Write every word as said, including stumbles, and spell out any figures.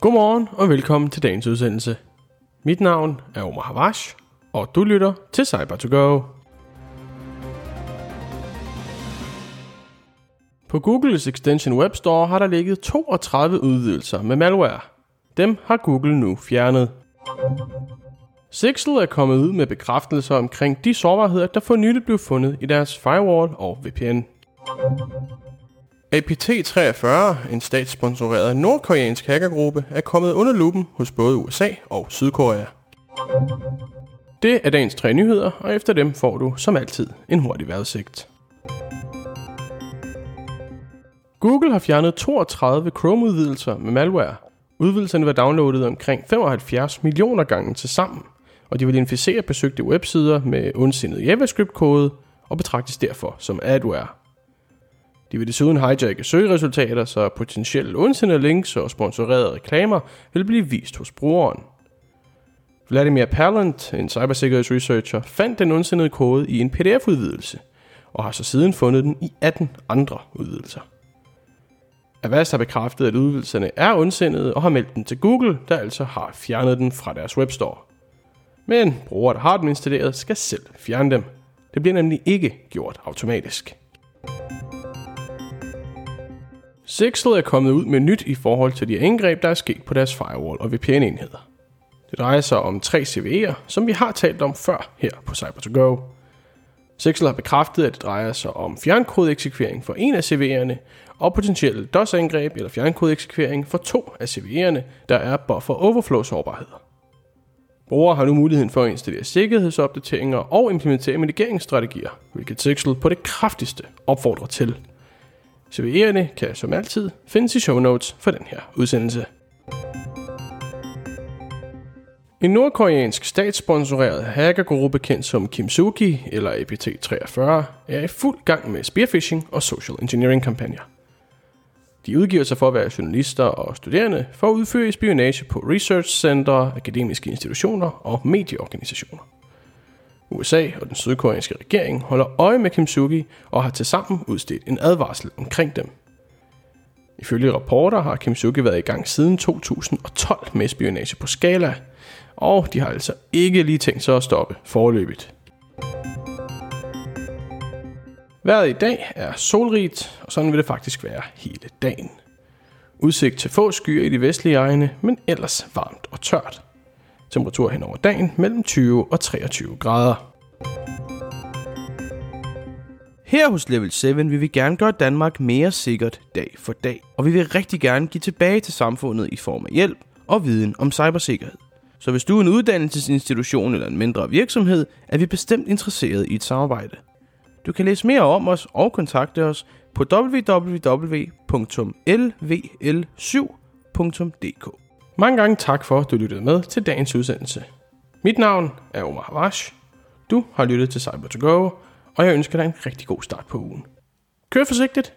Godmorgen og velkommen til dagens udsendelse. Mit navn er Omar Hawwash, og du lytter til Cyber To Go. På Googles Extension Web Store har der ligget toogtredive udvidelser med malware. Dem har Google nu fjernet. Zyxel er kommet ud med bekræftelser omkring de sårbarheder, der for nylig blev fundet i deres firewall og V P N. A P T treogfyrre, en statssponsoreret nordkoreansk hackergruppe, er kommet under lupen hos både U S A og Sydkorea. Det er dagens tre nyheder, og efter dem får du som altid en hurtig vejrudsigt. Google har fjernet toogtredive Chrome-udvidelser med malware. Udvidelserne var downloadet omkring femoghalvfjerds millioner gange til sammen, og de vil inficere besøgte websider med ondsindet JavaScript-kode og betragtes derfor som adware. De vil desuden hijacke søgeresultater, så potentielle ondsindede links og sponsorerede reklamer vil blive vist hos brugeren. Vladimir Pallant, en cybersikkerhedsresearcher, fandt den ondsindede kode i en P D F-udvidelse, og har så siden fundet den i atten andre udvidelser. Avast har bekræftet, at udvidelserne er ondsindede, og har meldt den til Google, der altså har fjernet den fra deres webstore. Men brugere, der har dem installeret, skal selv fjerne dem. Det bliver nemlig ikke gjort automatisk. Zyxel er kommet ud med nyt i forhold til de angreb, der er sket på deres firewall og V P N-enheder. Det drejer sig om tre C V E'er, som vi har talt om før her på Cyber To Go. Zyxel har bekræftet, at det drejer sig om fjernkodeeksekvering for en af C V E'erne, og potentielle D O S-angreb eller fjernkodeeksekvering for to af C V E'erne, der er buffer overflow-sårbarheder. Brugere har nu muligheden for at installere sikkerhedsopdateringer og implementere mitigeringsstrategier, hvilket Zyxel på det kraftigste opfordrer til. C V E'erne kan som altid findes i show notes for den her udsendelse. En nordkoreansk statssponsoreret hackergruppe kendt som Kimsuki eller A P T treogfyrre er i fuld gang med spearfishing og social engineering kampagner. De udgiver sig for at være journalister og studerende for at udføre spionage på researchcentre, akademiske institutioner og medieorganisationer. U S A og den sydkoreanske regering holder øje med Kimsuki og har tilsammen udstedt en advarsel omkring dem. Ifølge rapporter har Kimsuki været i gang siden to tusind og tolv med spionage på skala, og de har altså ikke lige tænkt sig at stoppe foreløbigt. Vejret i dag er solrigt, og sådan vil det faktisk være hele dagen. Udsigt til få skyer i de vestlige egne, men ellers varmt og tørt. Temperatur hen over dagen mellem tyve og treogtyve grader. Her hos Level syv vil vi gerne gøre Danmark mere sikkert dag for dag, og vi vil rigtig gerne give tilbage til samfundet i form af hjælp og viden om cybersikkerhed. Så hvis du er en uddannelsesinstitution eller en mindre virksomhed, er vi bestemt interesseret i et samarbejde. Du kan læse mere om os og kontakte os på w w w punktum l v l syv punktum d k. Mange gange tak for, at du lyttede med til dagens udsendelse. Mit navn er Omar Hawwash. Du har lyttet til Cyber To Go, og jeg ønsker dig en rigtig god start på ugen. Kør forsigtigt!